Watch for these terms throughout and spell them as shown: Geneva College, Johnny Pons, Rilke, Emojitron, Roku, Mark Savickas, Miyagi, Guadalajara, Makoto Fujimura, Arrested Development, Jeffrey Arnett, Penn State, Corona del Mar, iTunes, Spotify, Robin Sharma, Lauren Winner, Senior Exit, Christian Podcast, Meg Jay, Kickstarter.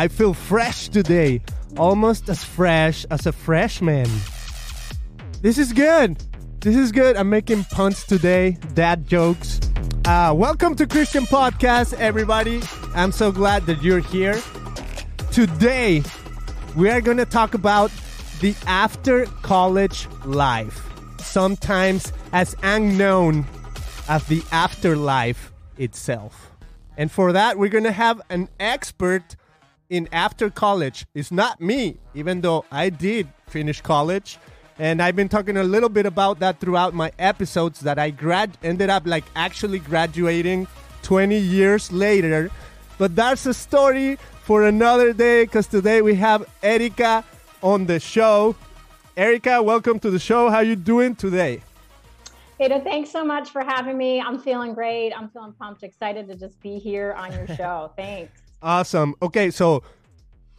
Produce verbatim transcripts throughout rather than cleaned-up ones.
I feel fresh today. Almost as fresh as a freshman. This is good. This is good. I'm making puns today. Dad jokes. Uh, welcome to Christian Podcast, everybody. I'm so glad that you're here. Today, we are going to talk about the after college life. Sometimes as unknown as the afterlife itself. And for that, we're going to have an expert in after college. It's not me, even though I did finish college. And I've been talking a little bit about that throughout my episodes, that I grad ended up like actually graduating twenty years later. But that's a story for another day, because today we have Erica on the show. Erica, welcome to the show. How are you doing today? Peter, thanks so much for having me. I'm feeling great. I'm feeling pumped, excited to just be here on your show. Thanks. Awesome. Okay, so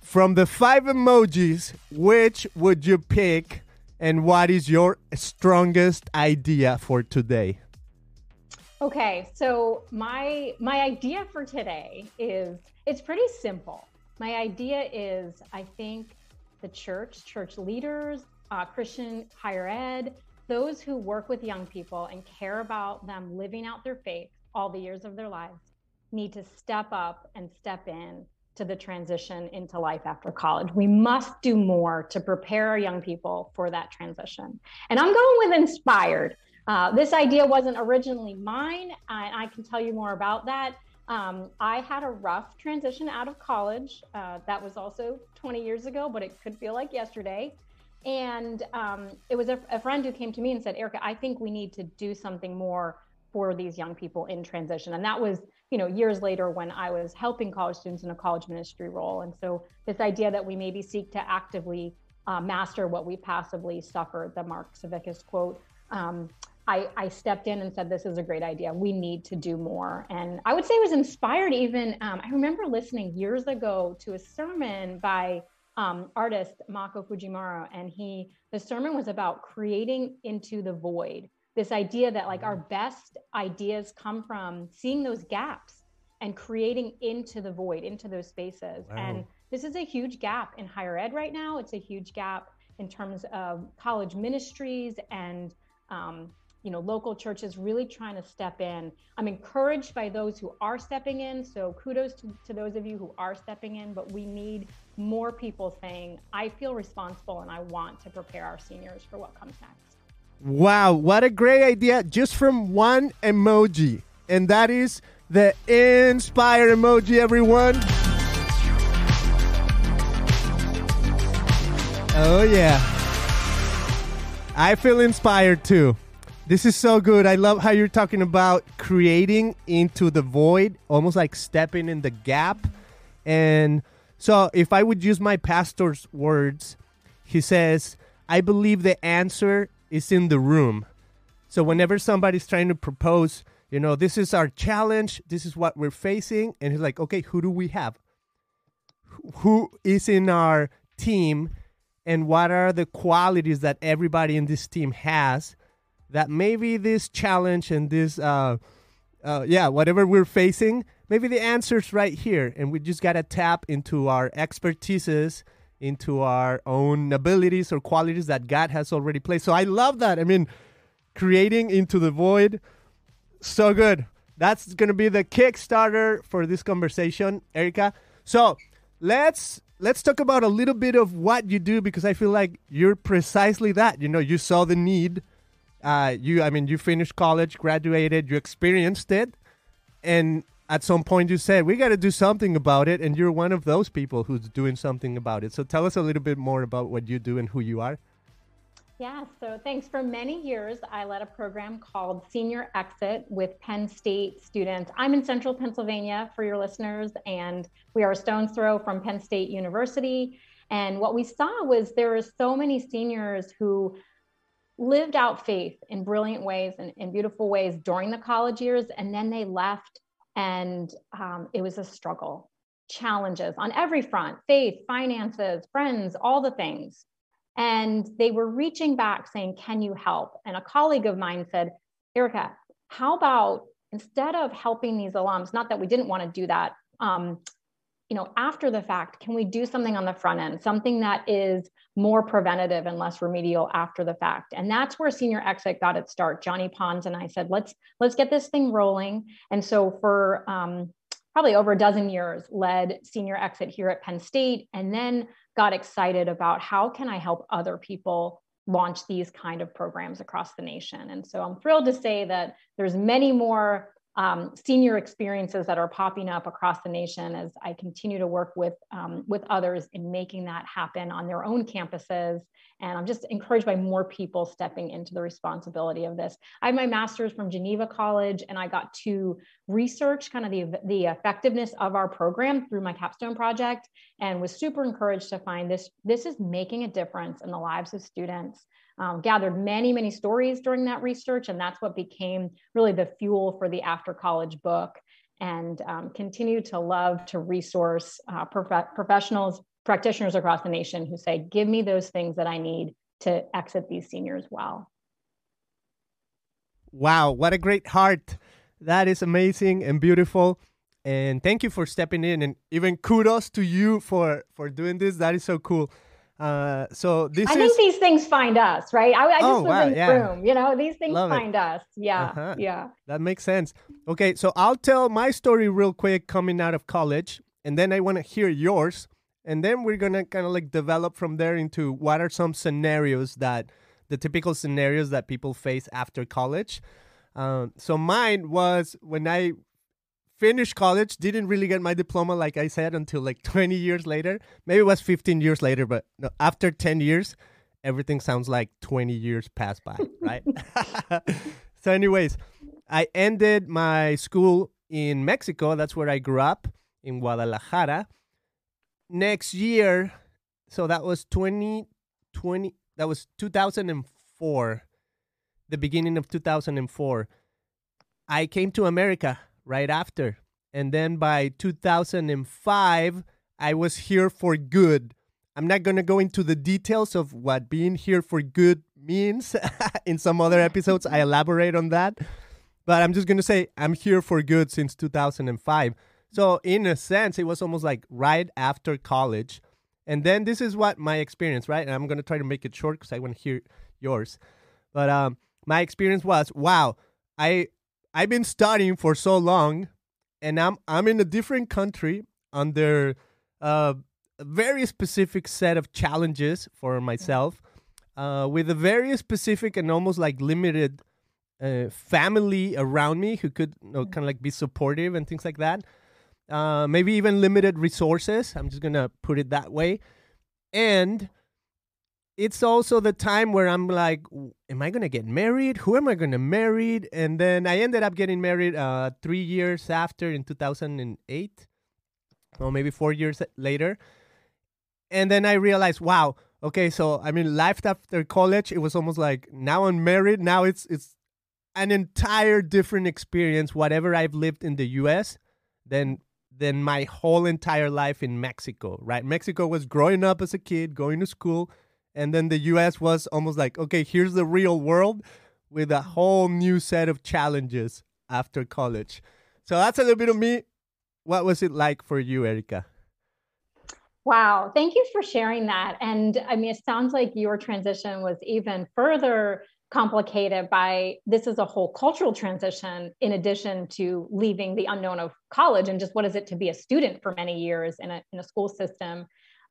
from the five emojis, which would you pick, and what is your strongest idea for today? Okay, so my my idea for today is, it's pretty simple. My idea is, I think the church, church leaders, uh, Christian higher ed, those who work with young people and care about them living out their faith all the years of their lives need to step up and step in to the transition into life after college. We must do more to prepare our young people for that transition. And I'm going with inspired. Uh, this idea wasn't originally mine, and I can tell you more about that. Um, I had a rough transition out of college. Uh, that was also twenty years ago, but it could feel like yesterday. And um, it was a, a friend who came to me and said, Erica, I think we need to do something more for these young people in transition. And that was, you know, years later when I was helping college students in a college ministry role. And so this idea that we maybe seek to actively uh, master what we passively suffered, the Mark Savickas quote, um, I, I stepped in and said, this is a great idea. We need to do more. And I would say it was inspired even, um, I remember listening years ago to a sermon by Um, artist Makoto Fujimura, and he the sermon was about creating into the void, this idea that like our best ideas come from seeing those gaps and creating into the void, into those spaces. Wow. And this is a huge gap in higher ed right now. It's a huge gap in terms of college ministries and um, you know local churches really trying to step in. I'm encouraged by those who are stepping in, so kudos to, to those of you who are stepping in, but we need more people saying, I feel responsible and I want to prepare our seniors for what comes next. Wow, what a great idea, just from one emoji. And that is the inspire emoji, everyone. Oh yeah. I feel inspired too. This is so good. I love how you're talking about creating into the void, almost like stepping in the gap. And so if I would use my pastor's words, he says, I believe the answer is in the room. So whenever somebody's trying to propose, you know, this is our challenge, this is what we're facing. And he's like, okay, who do we have? Who is in our team? And what are the qualities that everybody in this team has that maybe this challenge and this, uh, uh, yeah, whatever we're facing, maybe the answer's right here, and we just got to tap into our expertises, into our own abilities or qualities that God has already placed. So I love that. I mean, creating into the void, so good. That's going to be the Kickstarter for this conversation, Erica. So let's let's talk about a little bit of what you do, because I feel like you're precisely that. You know, you saw the need. Uh, you, I mean, you finished college, graduated, you experienced it, and at some point you said, we got to do something about it, and you're one of those people who's doing something about it. So tell us a little bit more about what you do and who you are. Yeah, so thanks. For many years, I led a program called Senior Exit with Penn State students. I'm in central Pennsylvania for your listeners, and we are a stone's throw from Penn State University. And what we saw was there were so many seniors who lived out faith in brilliant ways and in beautiful ways during the college years, and then they left. And um, it was a struggle, challenges on every front, faith, finances, friends, all the things. And they were reaching back saying, can you help? And a colleague of mine said, Erica, how about instead of helping these alums, not that we didn't want to do that, um, you know, after the fact, can we do something on the front end, something that is more preventative and less remedial after the fact? And that's where Senior Exit got its start. Johnny Pons and I said, let's let's get this thing rolling. And so for um, probably over a dozen years, led Senior Exit here at Penn State, and then got excited about how can I help other people launch these kind of programs across the nation. And so I'm thrilled to say that there's many more Um, senior experiences that are popping up across the nation as I continue to work with, um, with others in making that happen on their own campuses. And I'm just encouraged by more people stepping into the responsibility of this. I have my master's from Geneva College, and I got to research kind of the, the effectiveness of our program through my capstone project, and was super encouraged to find this, this is making a difference in the lives of students. Um, gathered many, many stories during that research, and that's what became really the fuel for the After College book, and um, continue to love to resource uh, prof- professionals, practitioners across the nation who say, give me those things that I need to exit these seniors well. Wow, what a great heart. That is amazing and beautiful. And thank you for stepping in, and even kudos to you for, for doing this. That is so cool. Uh, so this I is... think these things find us, right? I, I just oh, was wow, in the yeah. room, you know, these things Love find it. us. Yeah. Uh-huh. Yeah. That makes sense. Okay. So I'll tell my story real quick coming out of college, and then I want to hear yours. And then we're going to kind of like develop from there into what are some scenarios that the typical scenarios that people face after college. Um, so mine was when I finished college, didn't really get my diploma, like I said, until like twenty years later. Maybe it was fifteen years later, but no, after ten years, everything sounds like twenty years passed by, right? So anyways, I ended my school in Mexico. That's where I grew up, in Guadalajara. Next year, so that was twenty twenty, that was two thousand four, the beginning of two thousand four. I came to America right after. And then by two thousand five, I was here for good. I'm not going to go into the details of what being here for good means. In some other episodes, I elaborate on that. But I'm just going to say I'm here for good since two thousand five. So in a sense, it was almost like right after college. And then this is what my experience, right? And I'm going to try to make it short because I want to hear yours. But um, my experience was, wow, I... I've been studying for so long, and I'm I'm in a different country under uh, a very specific set of challenges for myself, uh, with a very specific and almost like limited uh, family around me who could, you know, kind of like be supportive and things like that. Uh, maybe even limited resources. I'm just gonna put it that way. And it's also the time where I'm like, am I going to get married? Who am I going to marry? And then I ended up getting married uh, three years after, in two thousand eight, or maybe four years later. And then I realized, wow, okay, so I mean, life after college, it was almost like now I'm married. Now it's it's an entire different experience, whatever I've lived in the U S than than my whole entire life in Mexico, right? Mexico was growing up as a kid, going to school. And then the U S was almost like, okay, here's the real world with a whole new set of challenges after college. So that's a little bit of me. What was it like for you, Erica? Wow. Thank you for sharing that. And I mean, it sounds like your transition was even further complicated by this is a whole cultural transition in addition to leaving the unknown of college and just what is it to be a student for many years in a, in a school system.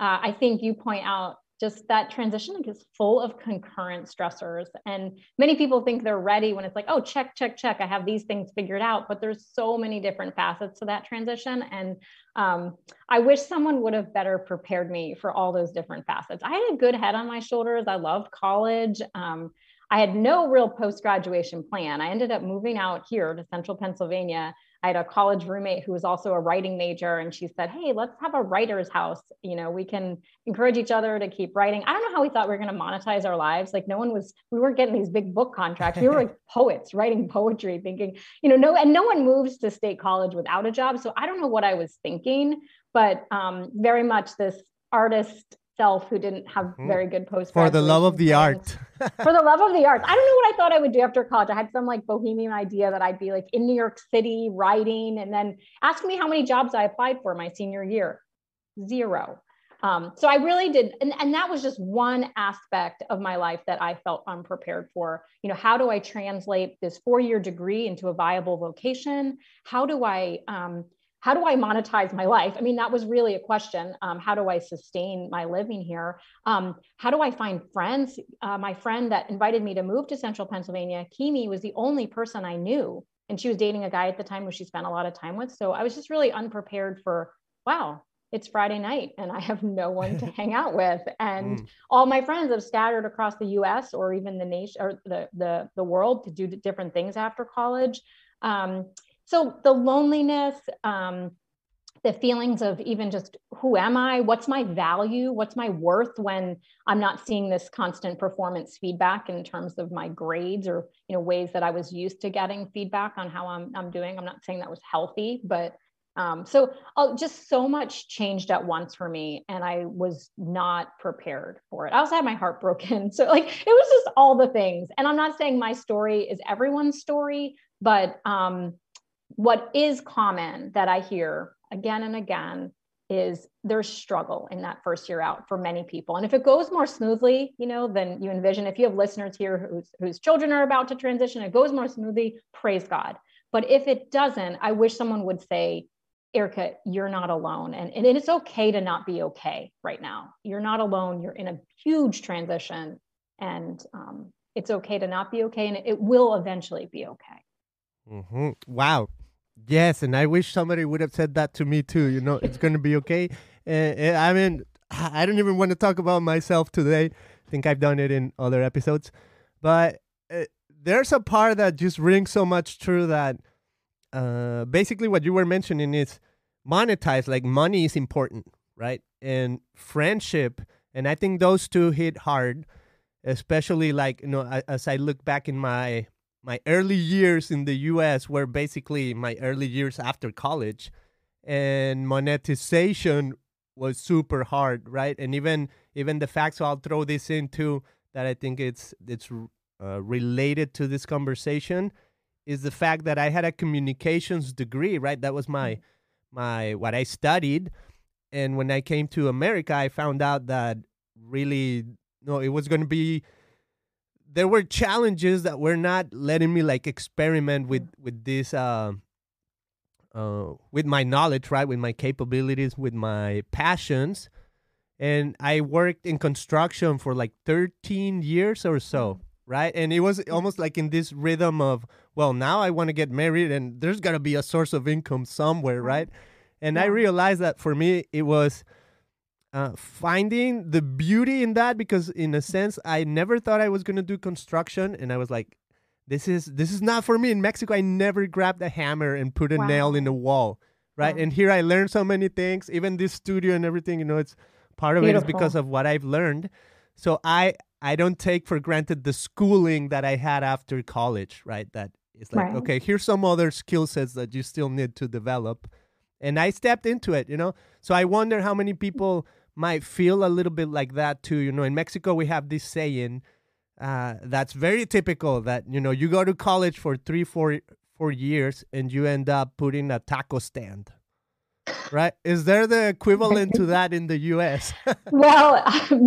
Uh, I think you point out just that transition is full of concurrent stressors. And many people think they're ready when it's like, oh, check, check, check. I have these things figured out, but there's so many different facets to that transition. And um, I wish someone would have better prepared me for all those different facets. I had a good head on my shoulders. I loved college. Um, I had no real post-graduation plan. I ended up moving out here to central Pennsylvania. I had a college roommate who was also a writing major, and she said, hey, let's have a writer's house. You know, we can encourage each other to keep writing. I don't know how we thought we were going to monetize our lives. Like no one was, we weren't getting these big book contracts. We were like poets writing poetry thinking, you know, no, and no one moves to state college without a job. So I don't know what I was thinking, but um, very much this artist who didn't have very good post for the love of the art. For the love of the arts. I don't know what I thought I would do after college. I had some like bohemian idea that I'd be like in New York City writing, and then ask me how many jobs I applied for my senior year. zero. Um, so I really did. And, and that was just one aspect of my life that I felt unprepared for. You know, how do I translate this four-year degree into a viable vocation? How do I, um, how do I monetize my life? I mean, that was really a question. Um, how do I sustain my living here? Um, how do I find friends? Uh, my friend that invited me to move to central Pennsylvania, Kimi, was the only person I knew. And she was dating a guy at the time who she spent a lot of time with. So I was just really unprepared for, wow, it's Friday night and I have no one to hang out with. And mm. all my friends have scattered across the U S or even the nation or the, the, the world to do different things after college. Um, so the loneliness, um, the feelings of even just who am I, what's my value, what's my worth when I'm not seeing this constant performance feedback in terms of my grades or, you know, ways that I was used to getting feedback on how I'm, I'm doing. I'm not saying that was healthy, but Um, so uh, just so much changed at once for me, and I was not prepared for it. I also had my heart broken. So like, it was just all the things. And I'm not saying my story is everyone's story, but um, what is common that I hear again and again is there's struggle in that first year out for many people. And if it goes more smoothly, you know, than you envision, if you have listeners here whose, whose children are about to transition, it goes more smoothly, praise God. But if it doesn't, I wish someone would say, Erica, you're not alone. And, and it's okay to not be okay right now. You're not alone. You're in a huge transition, and um, it's okay to not be okay. And it will eventually be okay. Mm-hmm. Wow. Yes. And I wish somebody would have said that to me too. You know, it's going to be okay. Uh, I mean, I don't even want to talk about myself today. I think I've done it in other episodes, but uh, there's a part that just rings so much true that Uh, basically what you were mentioning is monetized, like money is important, right? And friendship. And I think those two hit hard, especially like, you know, as I look back in my, my early years in the U S were basically my early years after college, and monetization was super hard, right? And even, even the fact, so I'll throw this in too, that I think it's, it's uh, related to this conversation, is the fact that I had a communications degree, right? That was my, my what I studied. And when I came to America, I found out that really, no, it was going to be, there were challenges that were not letting me like experiment with, with this, uh, uh, with my knowledge, right? With my capabilities, with my passions. And I worked in construction for like thirteen years or so. Right. And it was almost like in this rhythm of, well, now I want to get married and there's got to be a source of income somewhere. Right. And yeah. I realized that for me, it was uh, finding the beauty in that, because in a sense, I never thought I was going to do construction. And I was like, this is this is not for me. In Mexico, I never grabbed a hammer and put a wow. nail in a wall. Right. Wow. And here I learned so many things, even this studio and everything, you know, it's part of Beautiful. It is because of what I've learned. So I. I don't take for granted the schooling that I had after college, right? That it's like, right. okay, here's some other skill sets that you still need to develop. And I stepped into it, you know? So I wonder how many people might feel a little bit like that too. You know, in Mexico, we have this saying uh, that's very typical that, you know, you go to college for three, four, four years and you end up putting a taco stand. Right. Is there the equivalent to that in the U S? Well,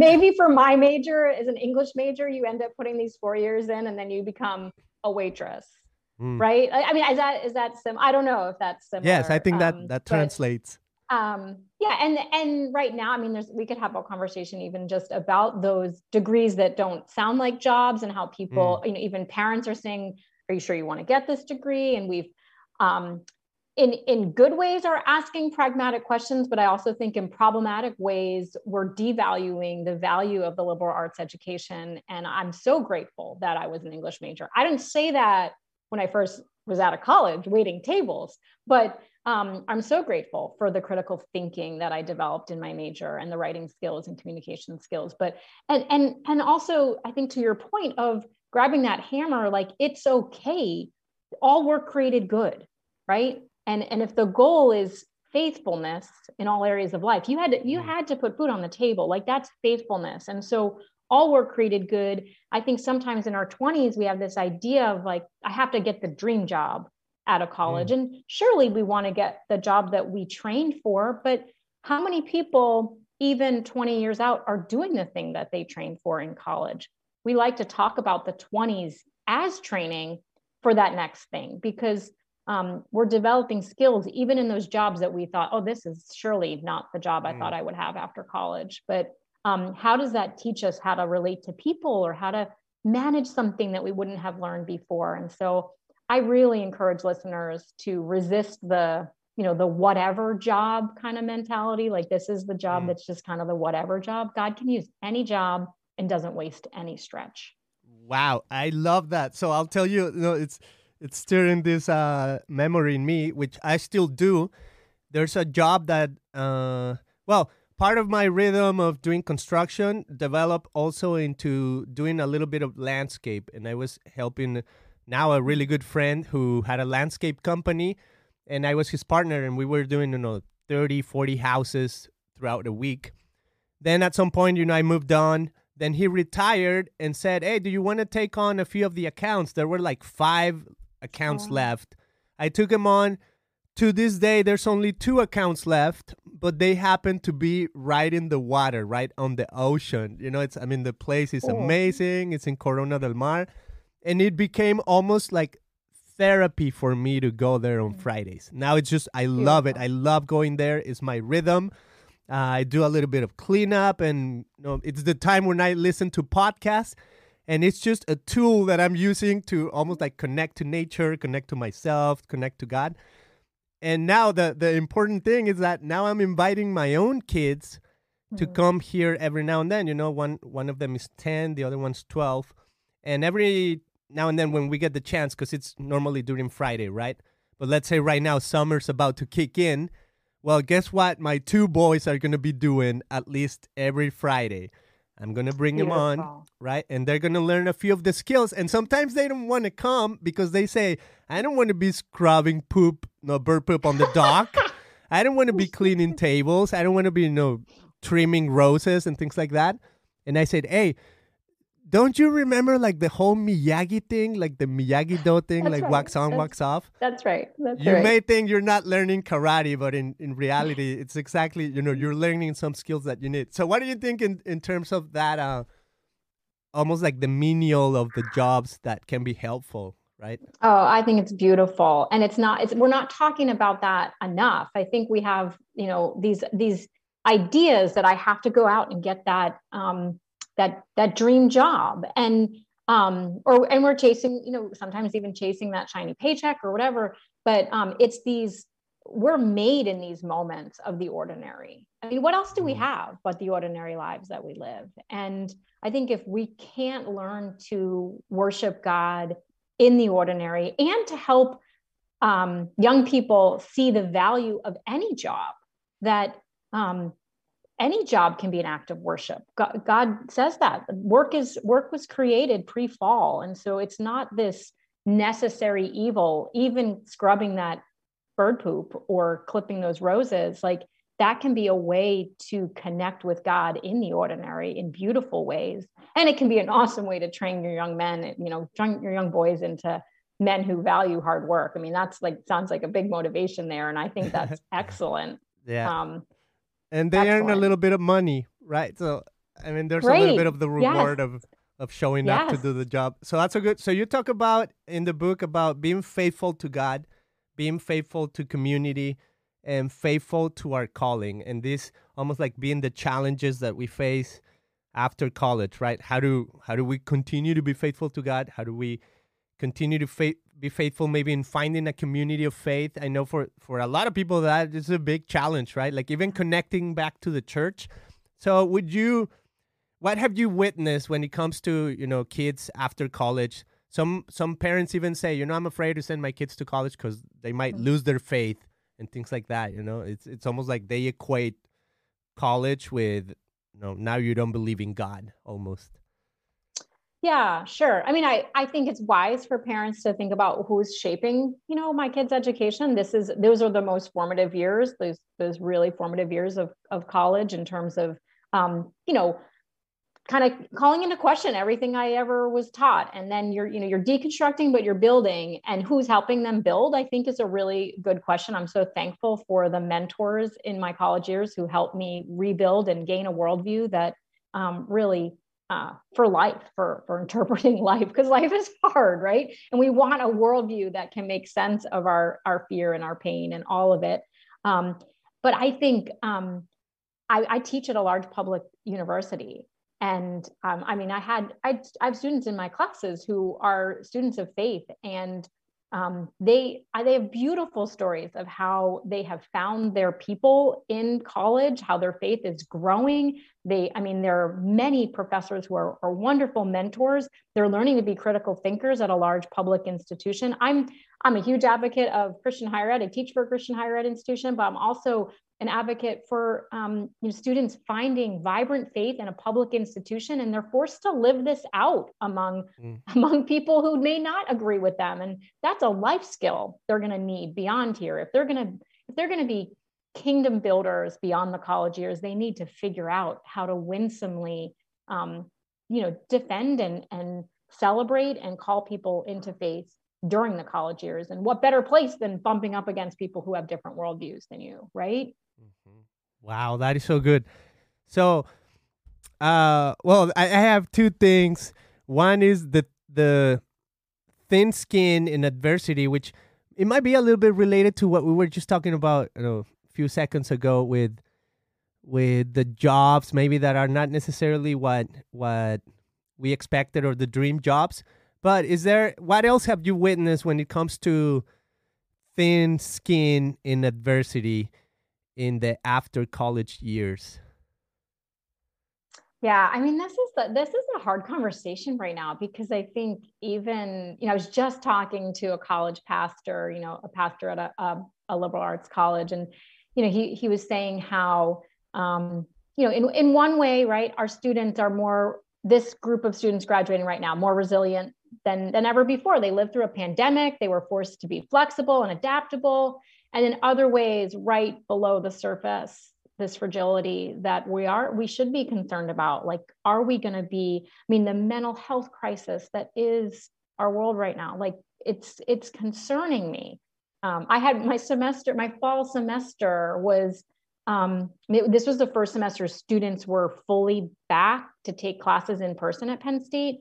maybe for my major, as an English major, you end up putting these four years in and then you become a waitress. Mm. Right. I, I mean, is that is that sim? I don't know if that's similar. Yes, I think that um, that translates. But, um, yeah. And and right now, I mean, there's we could have a conversation even just about those degrees that don't sound like jobs and how people, mm. you know, even parents are saying, are you sure you want to get this degree? And we've um in in good ways are asking pragmatic questions, but I also think in problematic ways, we're devaluing the value of the liberal arts education. And I'm so grateful that I was an English major. I didn't say that when I first was out of college waiting tables, but um, I'm so grateful for the critical thinking that I developed in my major and the writing skills and communication skills. But, and and and also I think to your point of grabbing that hammer, like it's okay, all work created good, right? And, and if the goal is faithfulness in all areas of life, you had to, you had to put food on the table, like that's faithfulness. And so all were created good. I think sometimes in our twenties, we have this idea of like, I have to get the dream job out of college. Mm. And surely we want to get the job that we trained for, but how many people even twenty years out are doing the thing that they trained for in college? We like to talk about the twenties as training for that next thing, because um, we're developing skills even in those jobs that we thought, oh, this is surely not the job I mm. thought I would have after college. But um, how does that teach us how to relate to people or how to manage something that we wouldn't have learned before? And so I really encourage listeners to resist the, you know, the whatever job kind of mentality. Like, this is the job mm. that's just kind of the whatever job. God can use any job and doesn't waste any stretch. Wow. I love that. So I'll tell you, you know, it's, it's stirring this uh, memory in me, which I still do. There's a job that, uh, well, part of my rhythm of doing construction developed also into doing a little bit of landscape. And I was helping now a really good friend who had a landscape company, and I was his partner, and we were doing, you know, thirty, forty houses throughout the week. Then at some point, you know, I moved on. Then he retired and said, hey, do you want to take on a few of the accounts? There were like five accounts oh. left. I took him on. To this day, there's only two accounts left, but they happen to be right in the water, right on the ocean. You know, it's, I mean, the place is oh. amazing. It's in Corona del Mar. And it became almost like therapy for me to go there on Fridays. Now it's just, I love it. I love going there. It's my rhythm. Uh, I do a little bit of cleanup, and you know, it's the time when I listen to podcasts, and it's just a tool that I'm using to almost like connect to nature, connect to myself, connect to God. And now the, the important thing is that now I'm inviting my own kids to come here every now and then. You know, one, one of them is ten, the other one's twelve. And every now and then when we get the chance, because it's normally during Friday, right? But let's say right now summer's about to kick in. Well, guess what? My two boys are going to be doing at least every Friday. I'm going to bring Beautiful. them on, right? And they're going to learn a few of the skills. And sometimes they don't want to come because they say, I don't want to be scrubbing poop, no bird poop on the dock. I don't want to be cleaning tables. I don't want to be, you know, trimming roses and things like that. And I said, hey, don't you remember like the whole Miyagi thing, like the Miyagi-Do thing, that's like right. wax on, that's, wax off? That's right. That's you right. may think you're not learning karate, but in, in reality, it's exactly, you know, you're learning some skills that you need. So what do you think in, in terms of that, uh, almost like the menial of the jobs that can be helpful, right? Oh, I think it's beautiful. And it's not, it's, we're not talking about that enough. I think we have, you know, these, these ideas that I have to go out and get that, um, that, that dream job. And, um, or, and we're chasing, you know, sometimes even chasing that shiny paycheck or whatever, but, um, it's these, we're made in these moments of the ordinary. I mean, what else do we have but the ordinary lives that we live? And I think if we can't learn to worship God in the ordinary and to help, um, young people see the value of any job, that, um, any job can be an act of worship. God, God says that work is work was created pre-fall. And so it's not this necessary evil, even scrubbing that bird poop or clipping those roses. Like, that can be a way to connect with God in the ordinary in beautiful ways. And it can be an awesome way to train your young men, you know, train your young boys into men who value hard work. I mean, that's like, sounds like a big motivation there. And I think that's excellent. Yeah. Um, And they Excellent. earn a little bit of money, right? So, I mean, there's Great. a little bit of the reward yes. of, of showing yes. up to do the job. So that's a good, so you talk about in the book about being faithful to God, being faithful to community, and faithful to our calling. And this almost like being the challenges that we face after college, right? How do, how do we continue to be faithful to God? How do we continue to fa- be faithful maybe in finding a community of faith? I know for, for a lot of people that is a big challenge, right? Like even connecting back to the church. So would you, what have you witnessed when it comes to, you know, kids after college? Some, some parents even say, you know, I'm afraid to send my kids to college because they might lose their faith and things like that. You know, it's, it's almost like they equate college with, you know, now you don't believe in God almost. Yeah, sure. I mean, I, I think it's wise for parents to think about who's shaping, you know, my kids' education. This is, those are the most formative years, those, those really formative years of, of college in terms of, um, you know, kind of calling into question everything I ever was taught. And then you're, you know, you're deconstructing, but you're building, and who's helping them build, I think is a really good question. I'm so thankful for the mentors in my college years who helped me rebuild and gain a worldview that um, really uh, for life, for, for interpreting life, because life is hard, right? And we want a worldview that can make sense of our, our fear and our pain and all of it. Um, but I think um, I, I teach at a large public university. And um, I mean, I had, I, I have students in my classes who are students of faith, and um, they, they have beautiful stories of how they have found their people in college, how their faith is growing. They, I mean, there are many professors who are, are wonderful mentors. They're learning to be critical thinkers at a large public institution. I'm, I'm a huge advocate of Christian higher ed. I teach for a Christian higher ed institution, but I'm also an advocate for um, you know, students finding vibrant faith in a public institution, and they're forced to live this out among, mm. among people who may not agree with them. And that's a life skill they're going to need beyond here. If they're going to, if they're going to be kingdom builders beyond the college years, they need to figure out how to winsomely, um, you know, defend and, and celebrate and call people into faith during the college years. And what better place than bumping up against people who have different worldviews than you, right? Mm-hmm. Wow, that is so good. So, uh, well, I, I have two things. One is the the thin skin in adversity, which it might be a little bit related to what we were just talking about, you know, a few seconds ago with with the jobs maybe that are not necessarily what what we expected, or the dream jobs. But is there, what else have you witnessed when it comes to thin skin in adversity in the after college years? Yeah, I mean, this is the, this is a hard conversation right now, because I think even, you know, I was just talking to a college pastor, you know, a pastor at a, a, a liberal arts college. And, you know, he, he was saying how, um, you know, in, in one way, right, our students are more, this group of students graduating right now, more resilient than, than ever before. They lived through a pandemic. They were forced to be flexible and adaptable. And in other ways, right below the surface, this fragility that we are, we should be concerned about. Like, are we going to be, I mean, the mental health crisis that is our world right now, like it's, it's concerning me. Um, I had my semester, my fall semester was, Um, it, this was the first semester students were fully back to take classes in person at Penn State.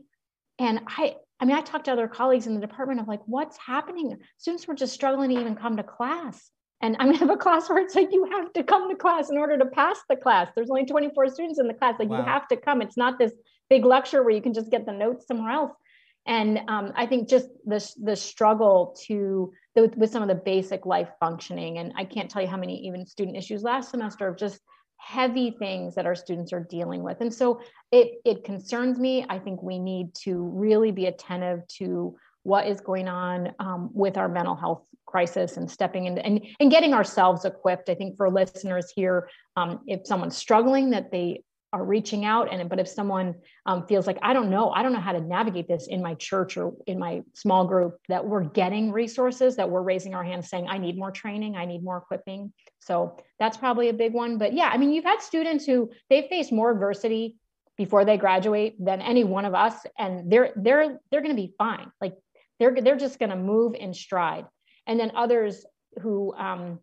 And I, I mean, I talked to other colleagues in the department of like, what's happening? Students were just struggling to even come to class. And I mean, I have a class where it's like, you have to come to class in order to pass the class. There's only twenty-four students in the class. Like, wow. You have to come. It's not this big lecture where you can just get the notes somewhere else. And um, I think just the, the struggle to with, with some of the basic life functioning. And I can't tell you how many even student issues last semester of just heavy things that our students are dealing with. And so it, it concerns me. I think we need to really be attentive to what is going on um, with our mental health crisis and stepping into and, and getting ourselves equipped. I think for listeners here, um, if someone's struggling, that they are reaching out. And, but if someone um, feels like, I don't know, I don't know how to navigate this in my church or in my small group, that we're getting resources, that we're raising our hands saying, I need more training, I need more equipping. So that's probably a big one. But yeah, I mean, you've had students who they face more adversity before they graduate than any one of us. And they're, they're, they're going to be fine. Like they're, they're just going to move in stride. And then others who, um,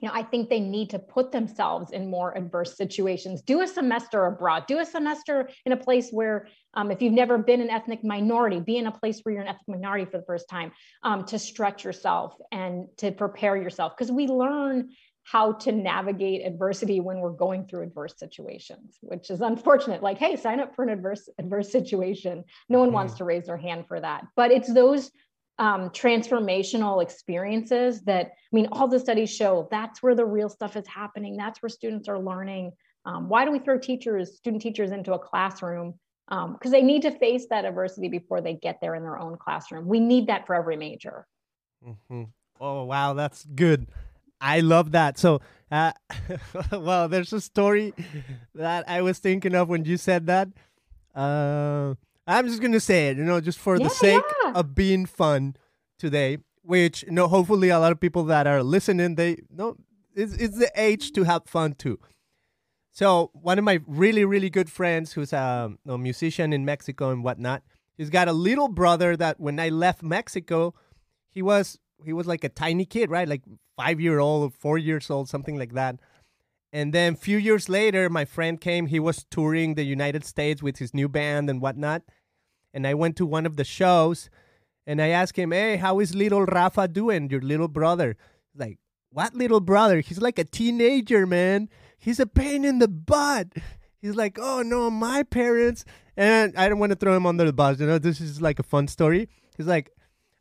you know, I think they need to put themselves in more adverse situations, do a semester abroad, do a semester in a place where um, if you've never been an ethnic minority, be in a place where you're an ethnic minority for the first time, um, to stretch yourself and to prepare yourself. Because we learn how to navigate adversity when we're going through adverse situations, which is unfortunate. Like, hey, sign up for an adverse, adverse situation. No one mm. wants to raise their hand for that. But it's those Um, transformational experiences that, I mean, all the studies show that's where the real stuff is happening. That's where students are learning. Um, why do we throw teachers, student teachers into a classroom? Um, because they need to face that adversity before they get there in their own classroom. We need that for every major. Mm-hmm. Oh, wow. That's good. I love that. So, uh, well, there's a story that I was thinking of when you said that. Uh, I'm just going to say it, you know, just for yeah, the sake yeah. of being fun today, which, you know, hopefully a lot of people that are listening, they know it's, it's the age to have fun too. So one of my really, really good friends who's a, a musician in Mexico and whatnot, he's got a little brother that when I left Mexico, he was he was like a tiny kid, right? Like five-year-old, four years old, something like that. And then a few years later, my friend came. He was touring the United States with his new band and whatnot. And I went to one of the shows, and I asked him, hey, how is little Rafa doing, your little brother? Like, what little brother? He's like a teenager, man. He's a pain in the butt. He's like, oh, no, my parents. And I don't want to throw him under the bus. You know, this is like a fun story. He's like,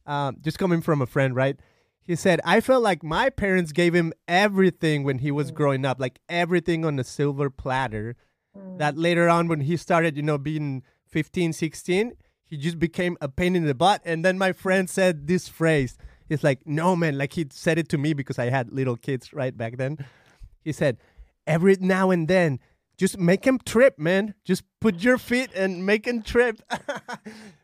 um, just coming from a friend, right? He said, I felt like my parents gave him everything when he was growing up, like everything on a silver platter. That later on when he started, you know, being fifteen, sixteen, he just became a pain in the butt. And then my friend said this phrase. It's like, no, man, like he said it to me because I had little kids right back then. He said, every now and then, just make him trip, man. Just put your feet and make him trip.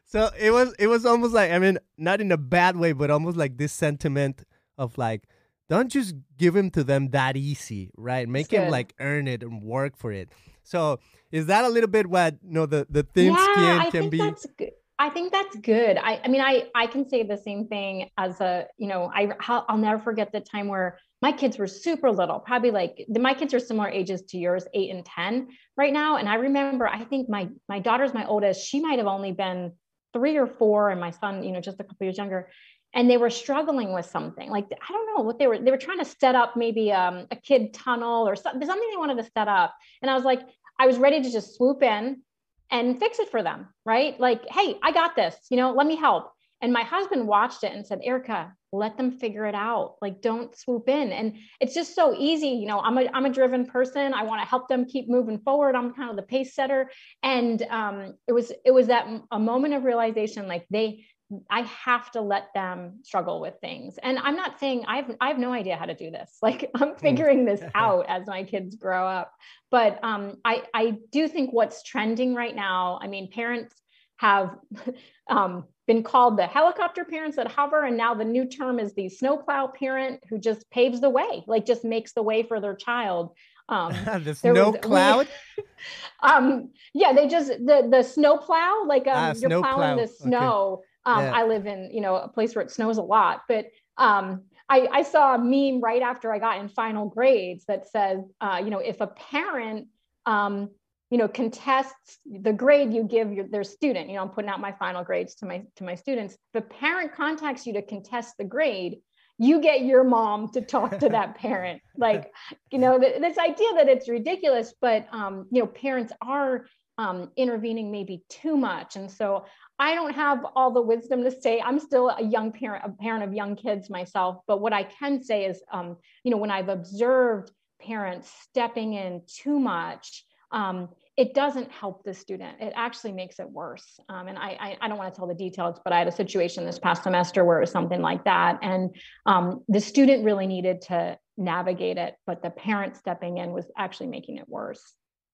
So it was it was almost like, I mean, not in a bad way, but almost like this sentiment of like, don't just give him to them that easy, right? Make That's him good. Like earn it and work for it. So is that a little bit what, you know, the, the thin yeah, skin I can think be? That's good. I think that's good. I, I mean, I, I can say the same thing as a, you know, I, I'll never forget the time where my kids were super little, probably like my kids are similar ages to yours, eight and ten right now. And I remember, I think my, my daughter's my oldest, she might've only been three or four. And my son, you know, just a couple years younger, and they were struggling with something like, I don't know what they were, they were trying to set up maybe um, a kid tunnel or something, something they wanted to set up. And I was like, I was ready to just swoop in and fix it for them, right? Like, hey, I got this, you know, let me help. And my husband watched it and said, Erica, let them figure it out. Like, don't swoop in. And it's just so easy. You know, I'm a, I'm a driven person. I want to help them keep moving forward. I'm kind of the pace setter. And um, it was, it was that a moment of realization, like they, I have to let them struggle with things. And I'm not saying I have, I have no idea how to do this. Like I'm figuring this out as my kids grow up. But um, I, I do think what's trending right now, I mean, parents have um, been called the helicopter parents that hover. And now the new term is the snowplow parent who just paves the way, like just makes the way for their child. Um, the snow was, cloud? We, um, yeah, they just, the, the snow plow, like um, ah, you're snow plowing plow. The snow. Okay. Um, yeah. I live in, you know, a place where it snows a lot, but um, I, I saw a meme right after I got in final grades that says, uh, you know, if a parent, um, you know, contests the grade you give your, their student, you know, I'm putting out my final grades to my, to my students, the parent contacts you to contest the grade, you get your mom to talk to that parent. Like, you know, th- this idea that it's ridiculous, but, um, you know, parents are um, intervening maybe too much. And so I don't have all the wisdom to say. I'm still a young parent, a parent of young kids myself. But what I can say is, um, you know, when I've observed parents stepping in too much, um, it doesn't help the student. It actually makes it worse. Um, and I, I, I don't want to tell the details, but I had a situation this past semester where it was something like that. And um, the student really needed to navigate it, but the parent stepping in was actually making it worse.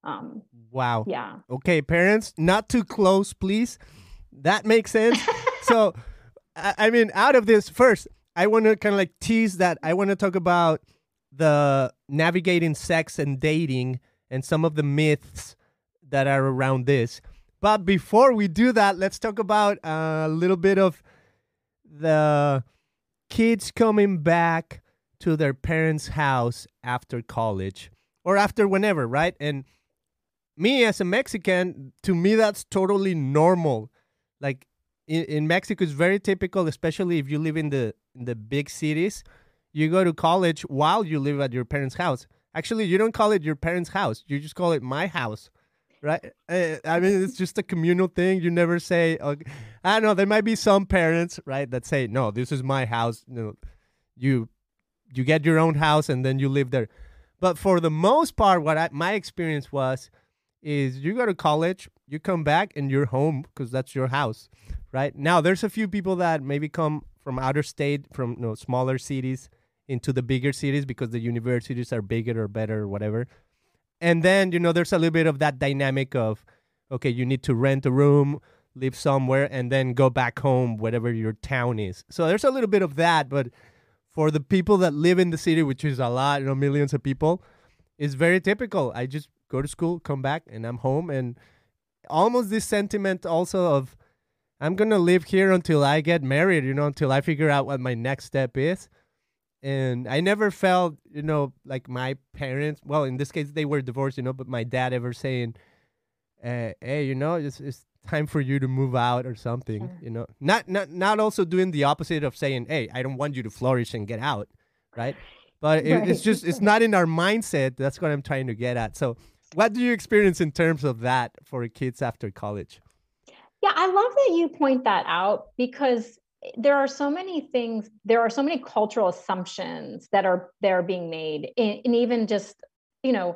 Um, wow. Yeah. Okay, parents, not too close, please. That makes sense. So, I mean, out of this, first, I want to kind of like tease that. I want to talk about the navigating sex and dating and some of the myths that are around this. But before we do that, let's talk about a little bit of the kids coming back to their parents' house after college or after whenever, right? And me as a Mexican, to me, that's totally normal. Like in, in Mexico, it's very typical, especially if you live in the in the big cities. You go to college while you live at your parents' house. Actually, you don't call it your parents' house. You just call it my house, right? I mean, it's just a communal thing. You never say, okay. I don't know, there might be some parents, right, that say, no, this is my house. You know, you, you get your own house and then you live there. But for the most part, what I, my experience was is you go to college, you come back and you're home because that's your house, right? Now, there's a few people that maybe come from outer state, from you know, smaller cities into the bigger cities because the universities are bigger or better or whatever. And then, you know, there's a little bit of that dynamic of, okay, you need to rent a room, live somewhere, and then go back home, whatever your town is. So there's a little bit of that. But for the people that live in the city, which is a lot, you know, millions of people, it's very typical. I just go to school, come back, and I'm home. And almost this sentiment also of, I'm going to live here until I get married, you know, until I figure out what my next step is. And I never felt, you know, like my parents, well, in this case, they were divorced, you know, but my dad ever saying, uh, hey, you know, it's, it's time for you to move out or something, sure. you know, not, not, not also doing the opposite of saying, hey, I don't want you to flourish and get out. Right. But it, right. it's just, it's not in our mindset. That's what I'm trying to get at. So what do you experience in terms of that for kids after college? Yeah, I love that you point that out, because there are so many things, there are so many cultural assumptions that are, that are being made, and even just, you know,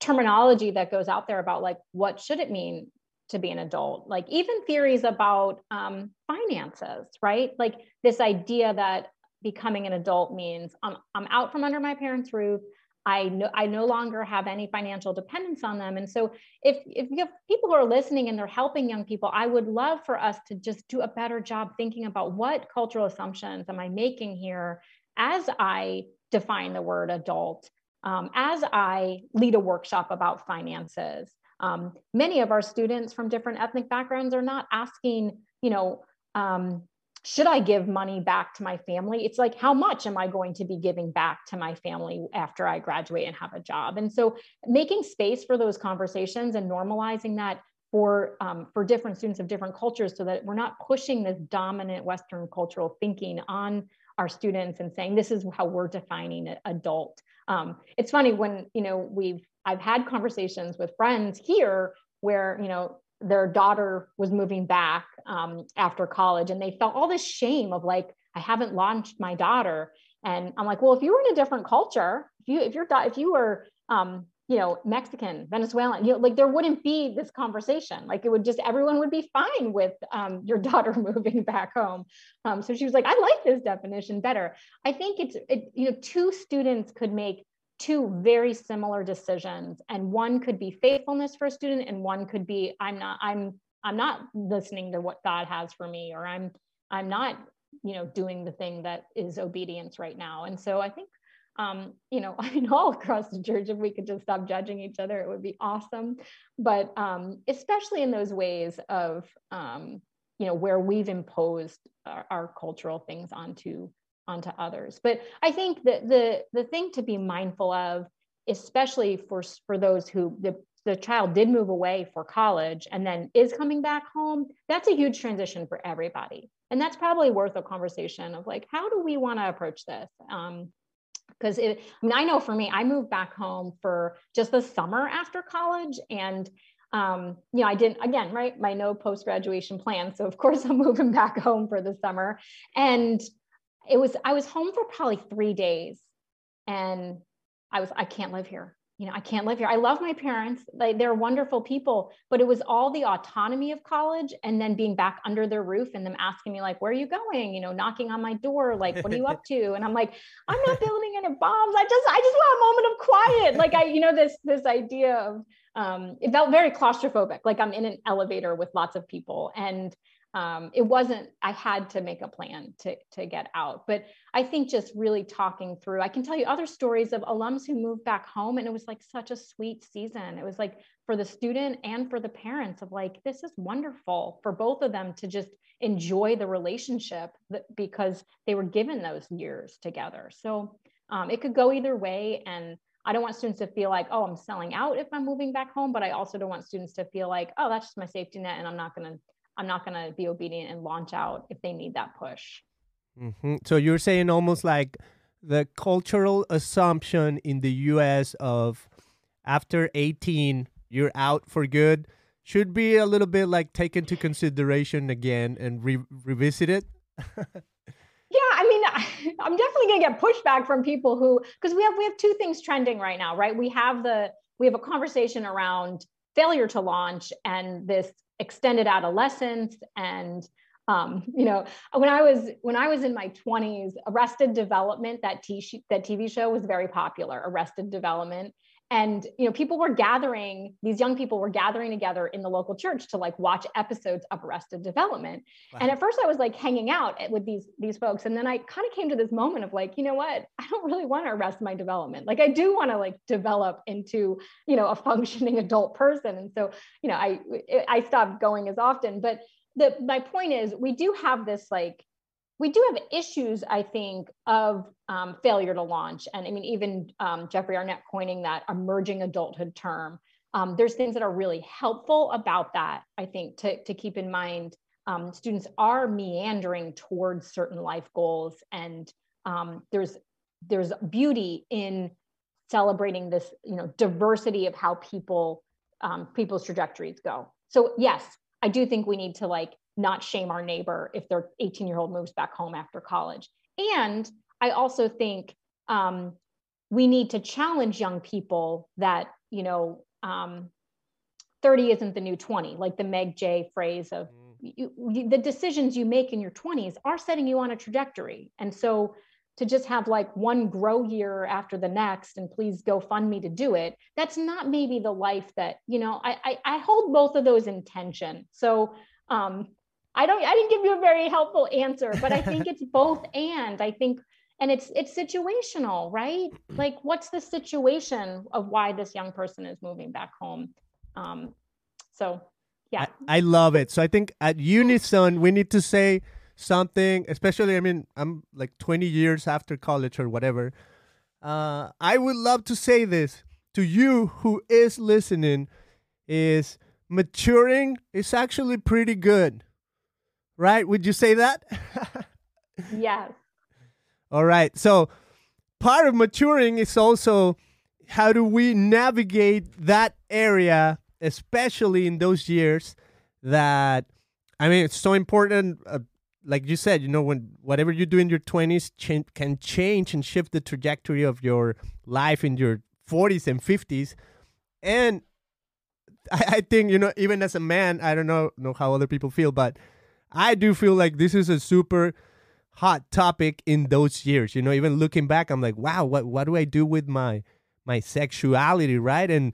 terminology that goes out there about like, what should it mean to be an adult? Like even theories about um, finances, right? Like this idea that becoming an adult means I'm, I'm out from under my parents' roof. I no, I no longer have any financial dependence on them. And so if, if you have people who are listening and they're helping young people, I would love for us to just do a better job thinking about what cultural assumptions am I making here as I define the word adult, um, as I lead a workshop about finances. Um, many of our students from different ethnic backgrounds are not asking, you know, um, should I give money back to my family? It's like, how much am I going to be giving back to my family after I graduate and have a job? And so making space for those conversations and normalizing that for, um, for different students of different cultures, so that we're not pushing this dominant Western cultural thinking on our students and saying, this is how we're defining adult. Um, it's funny when, you know, we've, I've had conversations with friends here where, you know, their daughter was moving back um, after college, and they felt all this shame of like, I haven't launched my daughter. And I'm like, well, if you were in a different culture, if you, if you're, if you were, um, you know, Mexican, Venezuelan, you know, like there wouldn't be this conversation. Like it would just, everyone would be fine with um, your daughter moving back home. Um, so she was like, I like this definition better. I think it's, it, you know, two students could make two very similar decisions, and one could be faithfulness for a student, and one could be I'm not I'm I'm not listening to what God has for me, or I'm I'm not you know doing the thing that is obedience right now. And so I think um, you know I mean all across the church, if we could just stop judging each other, it would be awesome. But um, especially in those ways of um, you know where we've imposed our, our cultural things onto. onto others. But I think that the the thing to be mindful of, especially for for those who the, the child did move away for college and then is coming back home, that's a huge transition for everybody. And that's probably worth a conversation of like, how do we want to approach this? Um, because it, I mean, I know for me, I moved back home for just the summer after college, and Um, you know, I didn't, again, right, my no post-graduation plan. So of course I'm moving back home for the summer. And It was, I was home for probably three days and I was, I can't live here. You know, I can't live here. I love my parents. They, they're wonderful people, but it was all the autonomy of college and then being back under their roof and them asking me like, where are you going? You know, knocking on my door, like, what are you up to? And I'm like, I'm not building any bombs. I just, I just want a moment of quiet. Like I, you know, this, this idea of, um, it felt very claustrophobic. Like I'm in an elevator with lots of people, and Um, it wasn't, I had to make a plan to, to get out. But I think just really talking through, I can tell you other stories of alums who moved back home, and it was like such a sweet season. It was like for the student and for the parents of like, this is wonderful for both of them to just enjoy the relationship that, because they were given those years together. So um, it could go either way. And I don't want students to feel like, oh, I'm selling out if I'm moving back home. But I also don't want students to feel like, oh, that's just my safety net and I'm not going to I'm not going to be obedient and launch out if they need that push. Mm-hmm. So you're saying almost like the cultural assumption in the U S of after eighteen, you're out for good, should be a little bit like taken into consideration again and re- revisited. Yeah, I mean, I'm definitely going to get pushback from people who, because we have we have two things trending right now, right? We have the we have a conversation around failure to launch and this extended adolescence. And, um, you know, when I was, when I was in my twenties, Arrested Development, that, t- that T V show was very popular, Arrested Development. And, you know, people were gathering, these young people were gathering together in the local church to like watch episodes of Arrested Development. Wow. And at first I was like hanging out with these, these folks. And then I kind of came to this moment of like, you know what, I don't really want to arrest my development. Like I do want to like develop into, you know, a functioning adult person. And so, you know, I, I stopped going as often, but the, my point is we do have this, like, we do have issues, I think, of um, failure to launch. And I mean, even um, Jeffrey Arnett coining that emerging adulthood term, um, there's things that are really helpful about that, I think, to, to keep in mind. Um, students are meandering towards certain life goals. And um, there's, there's beauty in celebrating this, you know, diversity of how people, um, people's trajectories go. So yes, I do think we need to like not shame our neighbor if their eighteen year old moves back home after college. And I also think um, we need to challenge young people that, you know, um, thirty isn't the new twenty, like the Meg Jay phrase of mm. you, you, the decisions you make in your twenties are setting you on a trajectory. And so to just have like one grow year after the next and please go fund me to do it, that's not maybe the life that, you know, I, I, I hold both of those in tension. So um, I don't, I didn't give you a very helpful answer, but I think it's both. And I think, and it's, it's situational, right? Like what's the situation of why this young person is moving back home? Um, so, yeah. I, I love it. So I think at unison, we need to say something, especially, I mean, I'm like twenty years after college or whatever. Uh, I would love to say this to you who is listening is, maturing is actually pretty good, right? Would you say that? Yes. All right. So part of maturing is also how do we navigate that area, especially in those years that, I mean, it's so important. Uh, like you said, you know, when whatever you do in your twenties ch- can change and shift the trajectory of your life in your forties and fifties. And I think, you know, even as a man, I don't know, know how other people feel, but I do feel like this is a super hot topic in those years. You know, even looking back, I'm like, wow, what what do I do with my my sexuality, right? And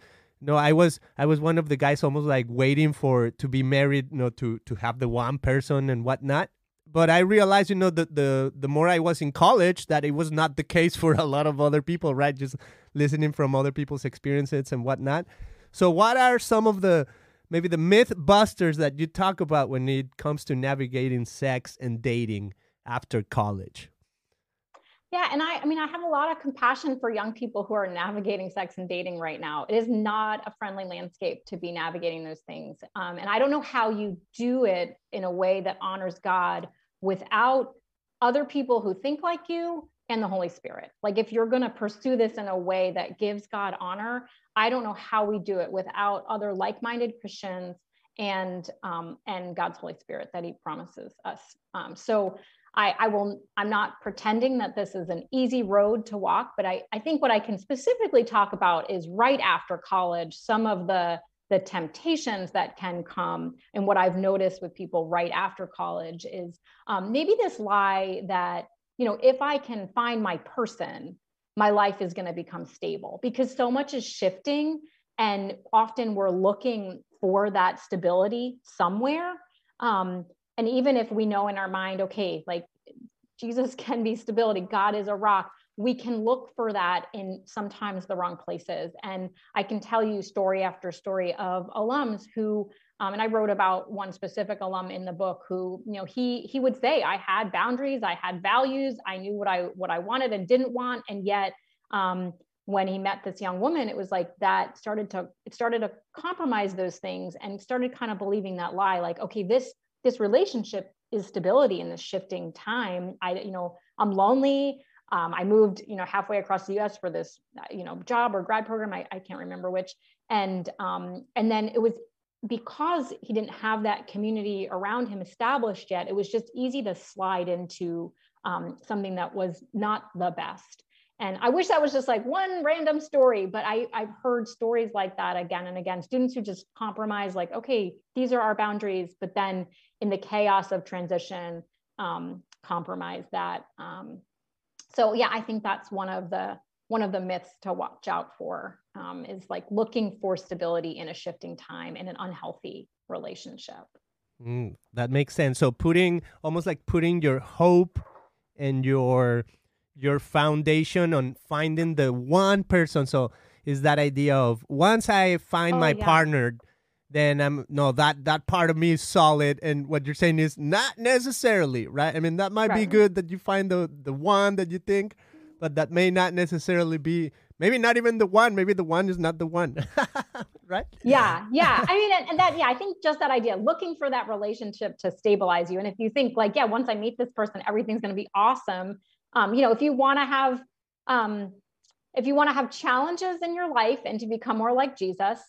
you know, I was I was one of the guys almost like waiting for to be married, you know, to to have the one person and whatnot. But I realized, you know, that the the more I was in college, that it was not the case for a lot of other people, right? Just listening from other people's experiences and whatnot. So what are some of the, maybe the myth busters that you talk about when it comes to navigating sex and dating after college? Yeah, and I, I mean, I have a lot of compassion for young people who are navigating sex and dating right now. It is not a friendly landscape to be navigating those things. Um, and I don't know how you do it in a way that honors God without other people who think like you and the Holy Spirit. Like if you're going to pursue this in a way that gives God honor, I don't know how we do it without other like-minded Christians and um, and God's Holy Spirit that He promises us. Um, so I, I will. I'm not pretending that this is an easy road to walk, but I, I think what I can specifically talk about is right after college, some of the the temptations that can come. And what I've noticed with people right after college is um, maybe this lie that, you know, if I can find my person, my life is going to become stable, because so much is shifting and often we're looking for that stability somewhere. Um, and even if we know in our mind, okay, like Jesus can be stability, God is a rock, we can look for that in sometimes the wrong places. And I can tell you story after story of alums who, um, and I wrote about one specific alum in the book who, you know, he he would say, I had boundaries, I had values, I knew what I what I wanted and didn't want. And yet um, when he met this young woman, it was like that started to, it started to compromise those things and started kind of believing that lie, like, okay, this this relationship is stability in this shifting time. I, you know, I'm lonely. Um, I moved, you know, halfway across the U S for this, you know, job or grad program. I, I can't remember which. And um, and then it was because he didn't have that community around him established yet. It was just easy to slide into um, something that was not the best. And I wish that was just like one random story, but I, I've heard stories like that again and again. Students who just compromise, like, okay, these are our boundaries, but then in the chaos of transition, um, compromise that. Um, So yeah, I think that's one of the one of the myths to watch out for, um, is like looking for stability in a shifting time in an unhealthy relationship. Mm, that makes sense. So putting almost like putting your hope and your your foundation on finding the one person. So is that idea of once I find oh, my yeah. partner, then I'm no that that part of me is solid. And what you're saying is not necessarily right. I mean, that might right. be good that you find the the one that you think. But that may not necessarily be, maybe not even the one, maybe the one is not the one, right? Yeah, yeah. I mean, and, and that, yeah, I think just that idea, looking for that relationship to stabilize you. And if you think like, yeah, once I meet this person, everything's going to be awesome. Um, you know, if you want to have, um, if you want to have challenges in your life and to become more like Jesus,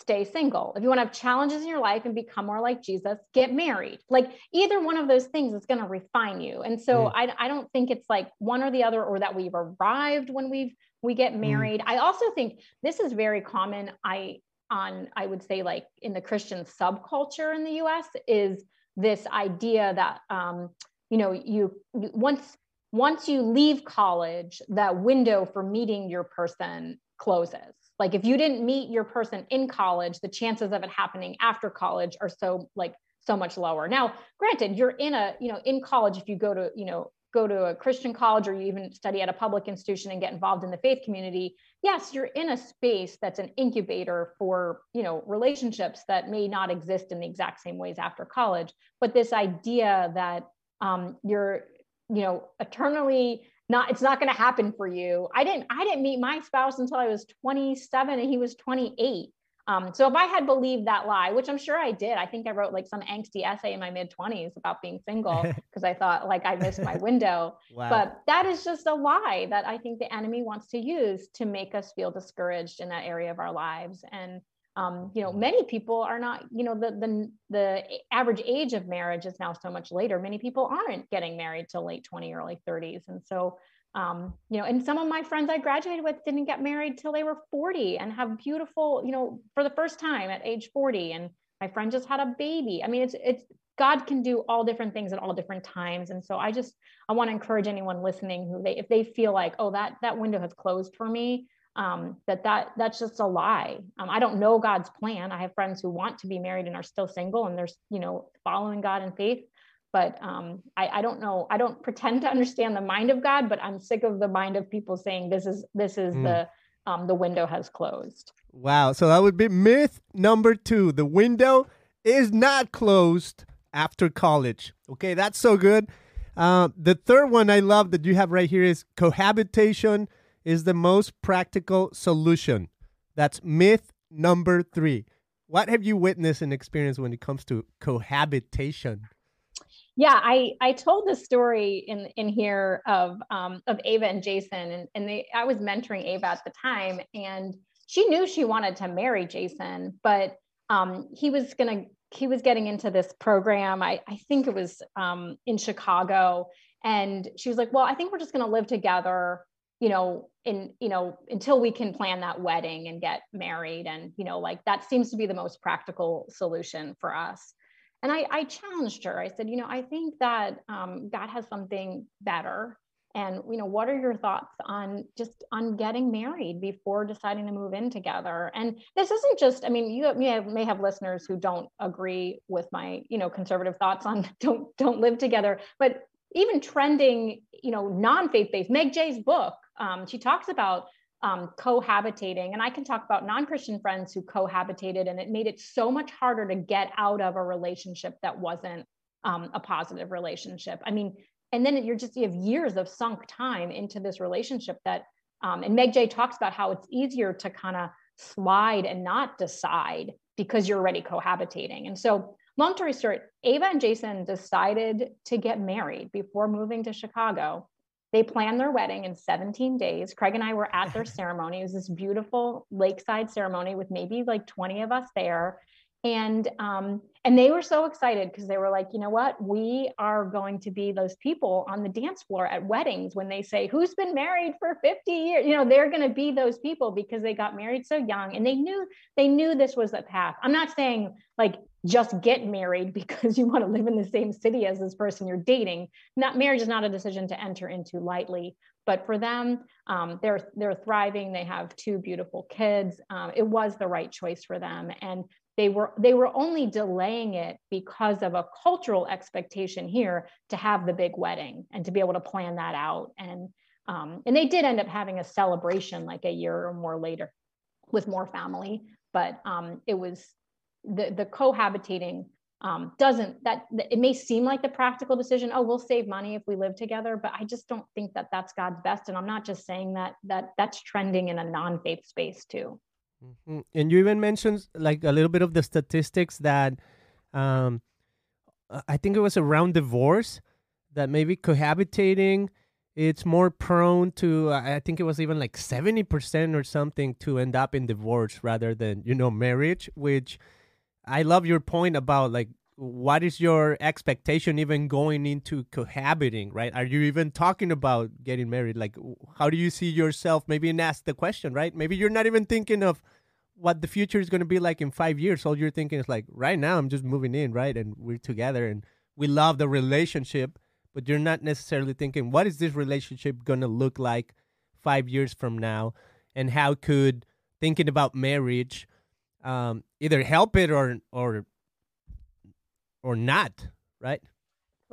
stay single. If you want to have challenges in your life and become more like Jesus, get married. Like either one of those things is going to refine you. And so mm. I, I don't think it's like one or the other, or that we've arrived when we've, we get married. Mm. I also think this is very common. I, on, I would say like in the Christian subculture in the U S is this idea that, um, you know, you once, once you leave college, that window for meeting your person closes. Like if you didn't meet your person in college, the chances of it happening after college are so like so much lower. Now, granted, you're in a, you know, in college, if you go to, you know, go to a Christian college or you even study at a public institution and get involved in the faith community, yes, you're in a space that's an incubator for, you know, relationships that may not exist in the exact same ways after college. But this idea that um, you're, you know, eternally Not, it's not going to happen for you. I didn't, I didn't meet my spouse until I was twenty-seven and he was twenty-eight. Um, so if I had believed that lie, which I'm sure I did, I think I wrote like some angsty essay in my mid twenties about being single because I thought like I missed my window, wow. but that is just a lie that I think the enemy wants to use to make us feel discouraged in that area of our lives. And, um, you know, many people are not, you know, the, the, the average age of marriage is now so much later. Many people aren't getting married till late twenties, early thirties. And so, um, you know, and some of my friends I graduated with didn't get married till they were forty and have beautiful, you know, for the first time at age forty. And my friend just had a baby. I mean, it's, it's, God can do all different things at all different times. And so I just, I want to encourage anyone listening who they, if they feel like, oh, that, that window has closed for me, Um, that, that that's just a lie. Um, I don't know God's plan. I have friends who want to be married and are still single and they're, you know, following God in faith. But um, I, I don't know. I don't pretend to understand the mind of God, but I'm sick of the mind of people saying this is this is mm. the um, the window has closed. Wow. So that would be myth number two. The window is not closed after college. Okay, that's so good. Uh, the third one I love that you have right here is cohabitation is the most practical solution. That's myth number three. What have you witnessed and experienced when it comes to cohabitation? Yeah, I, I told the story in, in here of um, of Ava and Jason, and, and they, I was mentoring Ava at the time, and she knew she wanted to marry Jason, but um, he was gonna he was getting into this program. I, I think it was um, in Chicago, and she was like, "Well, I think we're just gonna live together, you know, in, you know, until we can plan that wedding and get married." And, you know, like that seems to be the most practical solution for us. And I, I challenged her. I said, you know, I think that um, God has something better. And, you know, what are your thoughts on just on getting married before deciding to move in together? And this isn't just, I mean, you may have, may have listeners who don't agree with my, you know, conservative thoughts on don't, don't live together, but even trending, you know, non-faith-based, Meg Jay's book, Um, she talks about um, cohabitating, and I can talk about non-Christian friends who cohabitated, and it made it so much harder to get out of a relationship that wasn't um, a positive relationship. I mean, and then you're just, you have years of sunk time into this relationship that, um, and Meg Jay talks about how it's easier to kind of slide and not decide because you're already cohabitating. And so long story short, Ava and Jason decided to get married before moving to Chicago. They planned their wedding in seventeen days. Craig and I were at their ceremony. It was this beautiful lakeside ceremony with maybe like twenty of us there. And um, and they were so excited because they were like, you know what, we are going to be those people on the dance floor at weddings when they say, who's been married for fifty years? You know, they're going to be those people because they got married so young and they knew they knew this was the path. I'm not saying like just get married because you want to live in the same city as this person you're dating. Not marriage is not a decision to enter into lightly. But for them, um, they're they're thriving. They have two beautiful kids. Um, it was the right choice for them, and they were they were only delaying it because of a cultural expectation here to have the big wedding and to be able to plan that out. And um, and they did end up having a celebration like a year or more later with more family. But um, it was the the cohabitating. Um, doesn't that it may seem like the practical decision, oh, we'll save money if we live together, but I just don't think that that's God's best. And I'm not just saying that, that that's trending in a non-faith space too. Mm-hmm. And you even mentioned like a little bit of the statistics that um, I think it was around divorce that maybe cohabitating, it's more prone to, I think it was even like seventy percent or something to end up in divorce rather than, you know, marriage, which I love your point about like, what is your expectation even going into cohabiting, right? Are you even talking about getting married? Like, how do you see yourself? Maybe and ask the question, right? Maybe you're not even thinking of what the future is going to be like in five years. All you're thinking is like, right now I'm just moving in, right? And we're together and we love the relationship, but you're not necessarily thinking, what is this relationship going to look like five years from now? And how could thinking about marriage Um, either help it or or or not, right?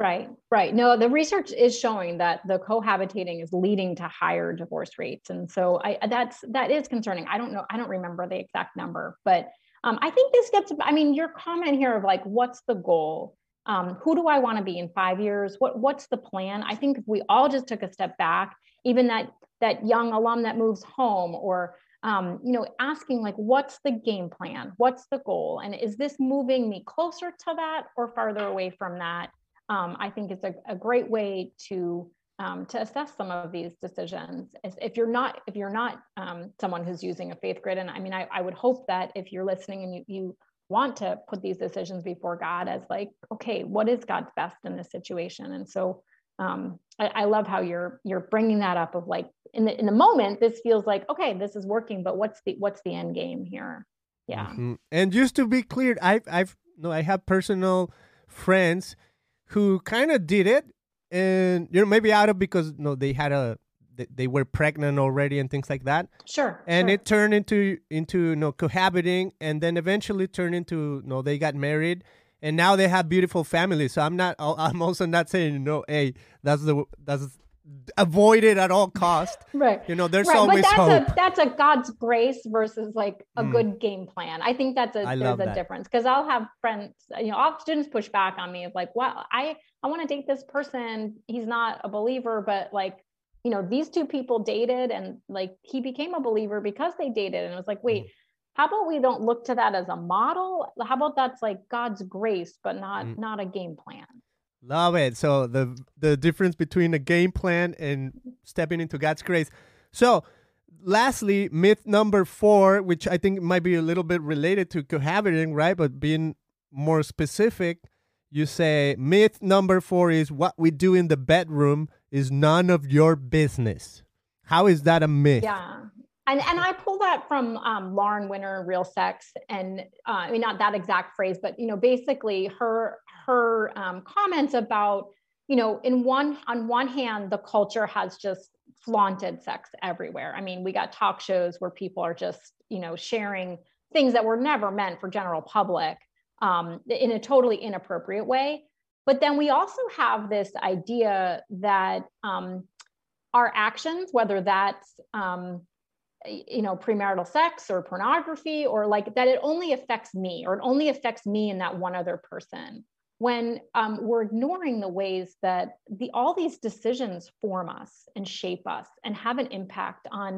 Right, right. No, the research is showing that the cohabitating is leading to higher divorce rates, and so I, that's that is concerning. I don't know, I don't remember the exact number, but um, I think this gets. I mean, your comment here of like, what's the goal? Um, who do I want to be in five years? What what's the plan? I think if we all just took a step back, even that that young alum that moves home or Um, you know, asking like, what's the game plan? What's the goal? And is this moving me closer to that or farther away from that? Um, I think it's a, a great way to um, to assess some of these decisions. If you're not, if you're not um, someone who's using a faith grid, and I mean, I, I would hope that if you're listening and you, you want to put these decisions before God as like, okay, what is God's best in this situation? And so um, I, I love how you're you're bringing that up of like, in the in the moment, this feels like, okay, this is working, but what's the what's the end game here? Yeah. Mm-hmm. And just to be clear, I've I've no, I have personal friends who kind of did it, and you know maybe out of because you know, they had a they, they were pregnant already and things like that. Sure. And sure. It turned into into you know, cohabiting, and then eventually turned into you know, they got married. And now they have beautiful families. So I'm not. I'm also not saying, you know, hey, that's the that's avoid it at all cost. Right. You know, there's right. always but that's hope. A, that's a God's grace versus like a mm. good game plan. I think that's a I there's a that. difference because I'll have friends. You know, all students push back on me of like, well, I I want to date this person. He's not a believer, but like, you know, these two people dated and like he became a believer because they dated. And it was like, wait. Mm. How about we don't look to that as a model? How about that's like God's grace, but not mm. not a game plan? Love it. So the the difference between a game plan and stepping into God's grace. So lastly, myth number four, which I think might be a little bit related to cohabiting, right? But being more specific, you say myth number four is what we do in the bedroom is none of your business. How is that a myth? Yeah. And and I pull that from um, Lauren Winner, Real Sex, and uh, I mean not that exact phrase, but you know basically her her um, comments about you know in one on one hand the culture has just flaunted sex everywhere. I mean we got talk shows where people are just you know sharing things that were never meant for general public um, in a totally inappropriate way. But then we also have this idea that um, our actions, whether that's um, you know, premarital sex or pornography, or like that it only affects me, or it only affects me and that one other person. When um, we're ignoring the ways that the all these decisions form us and shape us and have an impact on,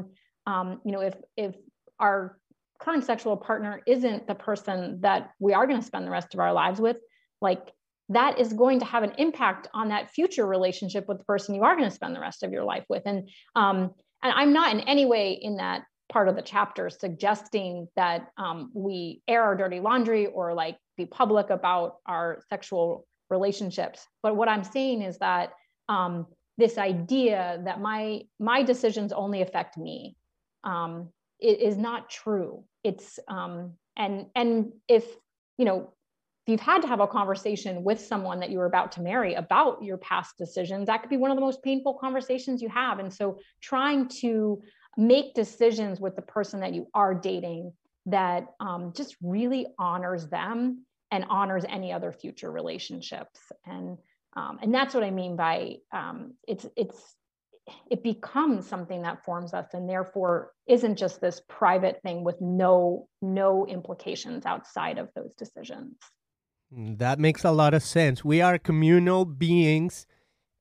um, you know, if if our current sexual partner isn't the person that we are going to spend the rest of our lives with, like that is going to have an impact on that future relationship with the person you are going to spend the rest of your life with, and um, and I'm not in any way in that part of the chapter suggesting that um, we air our dirty laundry or like be public about our sexual relationships. But what I'm saying is that um, this idea that my my decisions only affect me um, is not true. It's um, and and if you know if you've had to have a conversation with someone that you were about to marry about your past decisions, that could be one of the most painful conversations you have. And so trying to make decisions with the person that you are dating that um, just really honors them and honors any other future relationships. And um, and that's what I mean by um, it's it's it becomes something that forms us and therefore isn't just this private thing with no no implications outside of those decisions. That makes a lot of sense. We are communal beings,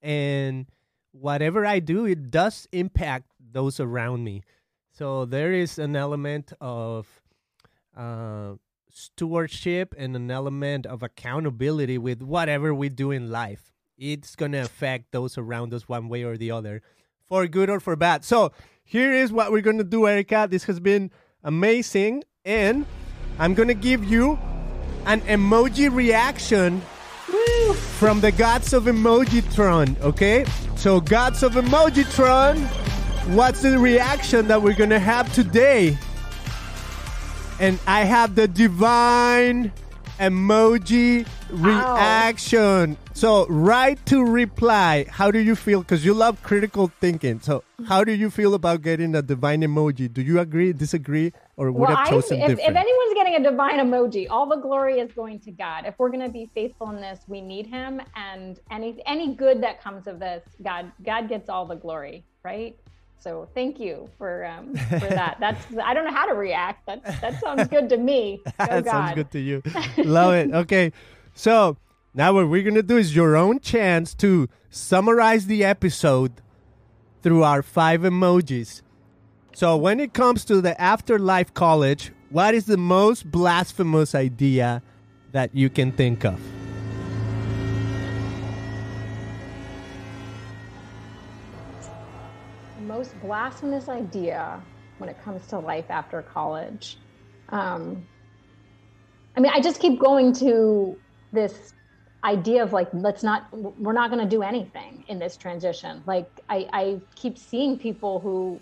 and whatever I do, it does impact those around me. So there is an element of uh, stewardship and an element of accountability with whatever we do in life. It's going to affect those around us one way or the other, for good or for bad. So here is what we're going to do, Erica. This has been amazing. And I'm going to give you an emoji reaction from the gods of Emojitron, okay? So gods of Emojitron, what's the reaction that we're gonna have today? And I have the divine emoji reaction. Ow. So right to reply, how do you feel? Because you love critical thinking. So how do you feel about getting a divine emoji? Do you agree, disagree, or would well, have chosen I, if, different? If anyone's getting a divine emoji, all the glory is going to God. If we're going to be faithful in this, we need him. And any any good that comes of this, God God gets all the glory, right? So thank you for um, for that. That's I don't know how to react. That, that sounds good to me. Go that God. Sounds good to you. Love it. Okay. So now what we're going to do is your own chance to summarize the episode through our five emojis. So when it comes to the afterlife college, what is the most blasphemous idea that you can think of? Most blasphemous idea when it comes to life after college. Um, I mean, I just keep going to this idea of like, let's not, we're not going to do anything in this transition. Like I, I keep seeing people who,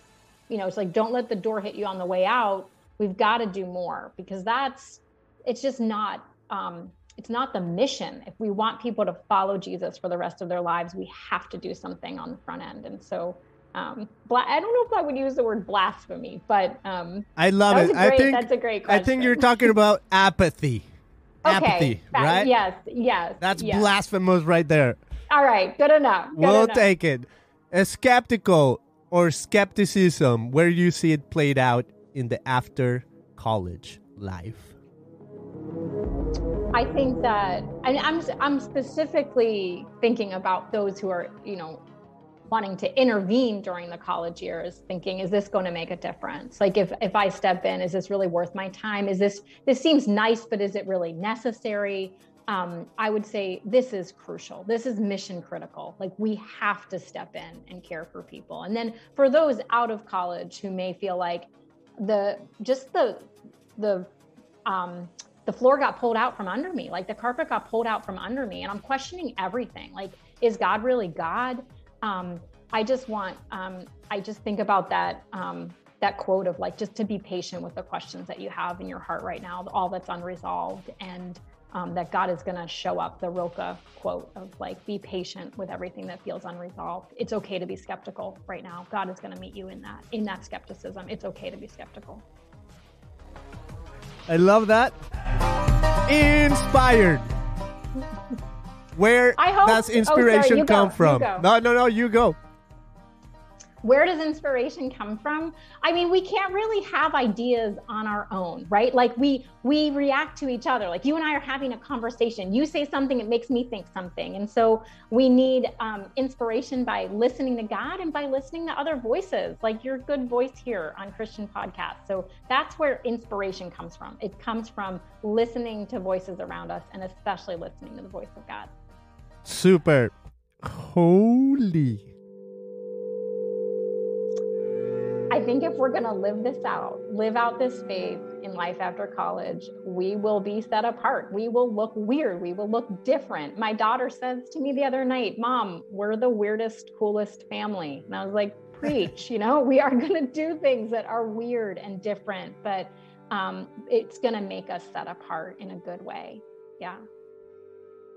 you know, it's like, don't let the door hit you on the way out. We've got to do more because that's, it's just not, um, it's not the mission. If we want people to follow Jesus for the rest of their lives, we have to do something on the front end. And so, Um, bla- I don't know if I would use the word blasphemy, but um, I love it. Great, I think that's a great question. I think you're talking about apathy. Okay, apathy, that, right? Yes, yes. That's yes. Blasphemous right there. All right, good enough. Good we'll enough. Take it. A skeptical or skepticism, where do you see it played out in the after college life? I think that, and I'm I'm specifically thinking about those who are, you know, wanting to intervene during the college years, thinking, is this going to make a difference? Like if, if I step in, is this really worth my time? Is this, this seems nice, but is it really necessary? Um, I would say this is crucial. This is mission critical. Like we have to step in and care for people. And then for those out of college who may feel like the, just the, the, um, the floor got pulled out from under me, like the carpet got pulled out from under me and I'm questioning everything. Like, is God really God? Um, I just want, um, I just think about that, um, that quote of like, just to be patient with the questions that you have in your heart right now, all that's unresolved, and um, that God is going to show up, the Rilke quote of like, be patient with everything that feels unresolved. It's okay to be skeptical right now. God is going to meet you in that, in that skepticism. It's okay to be skeptical. I love that. Inspired. Where hope, does inspiration oh, sorry, come go, from? No, no, no, you go. Where does inspiration come from? I mean, we can't really have ideas on our own, right? Like we we react to each other. Like you and I are having a conversation. You say something, it makes me think something. And so we need um, inspiration by listening to God and by listening to other voices, like your good voice here on Christian Podcast. So that's where inspiration comes from. It comes from listening to voices around us and especially listening to the voice of God. Super. Holy. I think if we're going to live this out, live out this faith in life after college, we will be set apart. We will look weird. We will look different. My daughter says to me the other night, Mom, we're the weirdest, coolest family. And I was like, preach, you know, we are going to do things that are weird and different, but um, it's going to make us set apart in a good way. Yeah.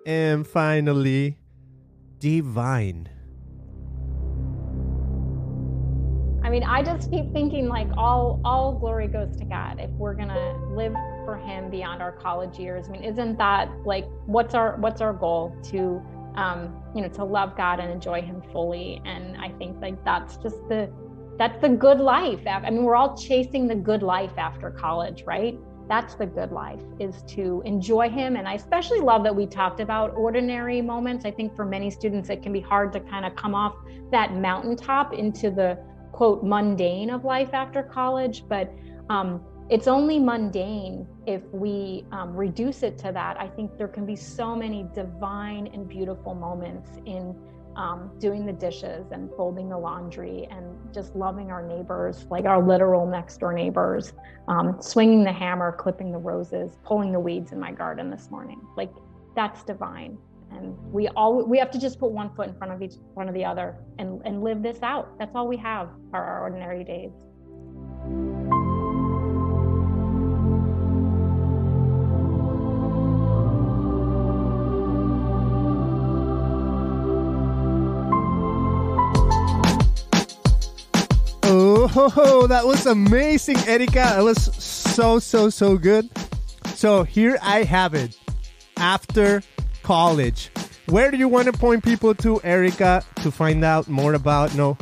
And finally, divine. I mean, I just keep thinking like all all glory goes to God if we're gonna live for Him beyond our college years. I mean, isn't that like what's our what's our goal to um, you know to love God and enjoy Him fully? And I think like that's just the that's the good life. I mean, we're all chasing the good life after college, right? That's the good life, is to enjoy Him. And I especially love that we talked about ordinary moments. I think for many students it can be hard to kind of come off that mountaintop into the quote, mundane of life after college, but um, it's only mundane if we um, reduce it to that. I think there can be so many divine and beautiful moments in um, doing the dishes and folding the laundry and just loving our neighbors, like our literal next door neighbors, um, swinging the hammer, clipping the roses, pulling the weeds in my garden this morning. Like that's divine. And we all we have to just put one foot in front of each front of the other and, and live this out. That's all we have are our ordinary days. Oh, ho, ho, that was amazing, Erica. It was so, so, so good. So here I have it. After college, where do you want to point people to, Erica, to find out more about, you know,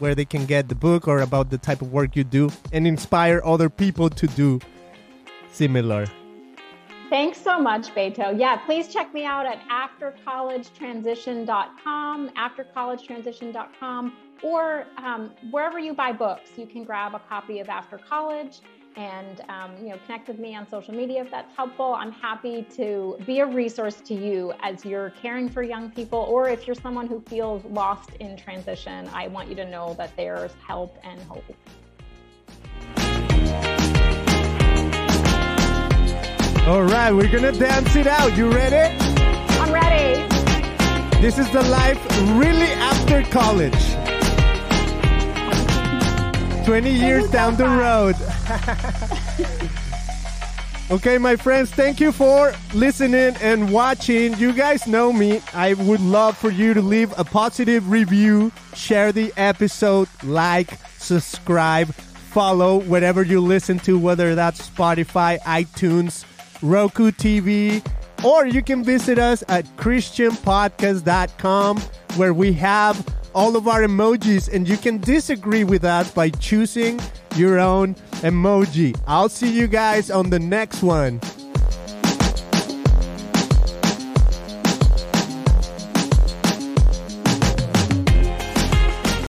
where they can get the book or about the type of work you do and inspire other people to do similar? Thanks so much, Beto. Yeah, please check me out at after college transition dot com, after college transition dot com, or um, wherever you buy books, you can grab a copy of After College. And, um, you know, connect with me on social media if that's helpful. I'm happy to be a resource to you as you're caring for young people, or if you're someone who feels lost in transition, I want you to know that there's help and hope. All right, we're going to dance it out. You ready? I'm ready. This is the life really after college. twenty years down the road. Okay, my friends, thank you for listening and watching. You guys know me. I would love for you to leave a positive review, share the episode, like, subscribe, follow whatever you listen to, whether that's Spotify, iTunes, Roku T V, or you can visit us at christian podcast dot com, where we have all of our emojis, and you can disagree with us by choosing your own emoji. I'll see you guys on the next one.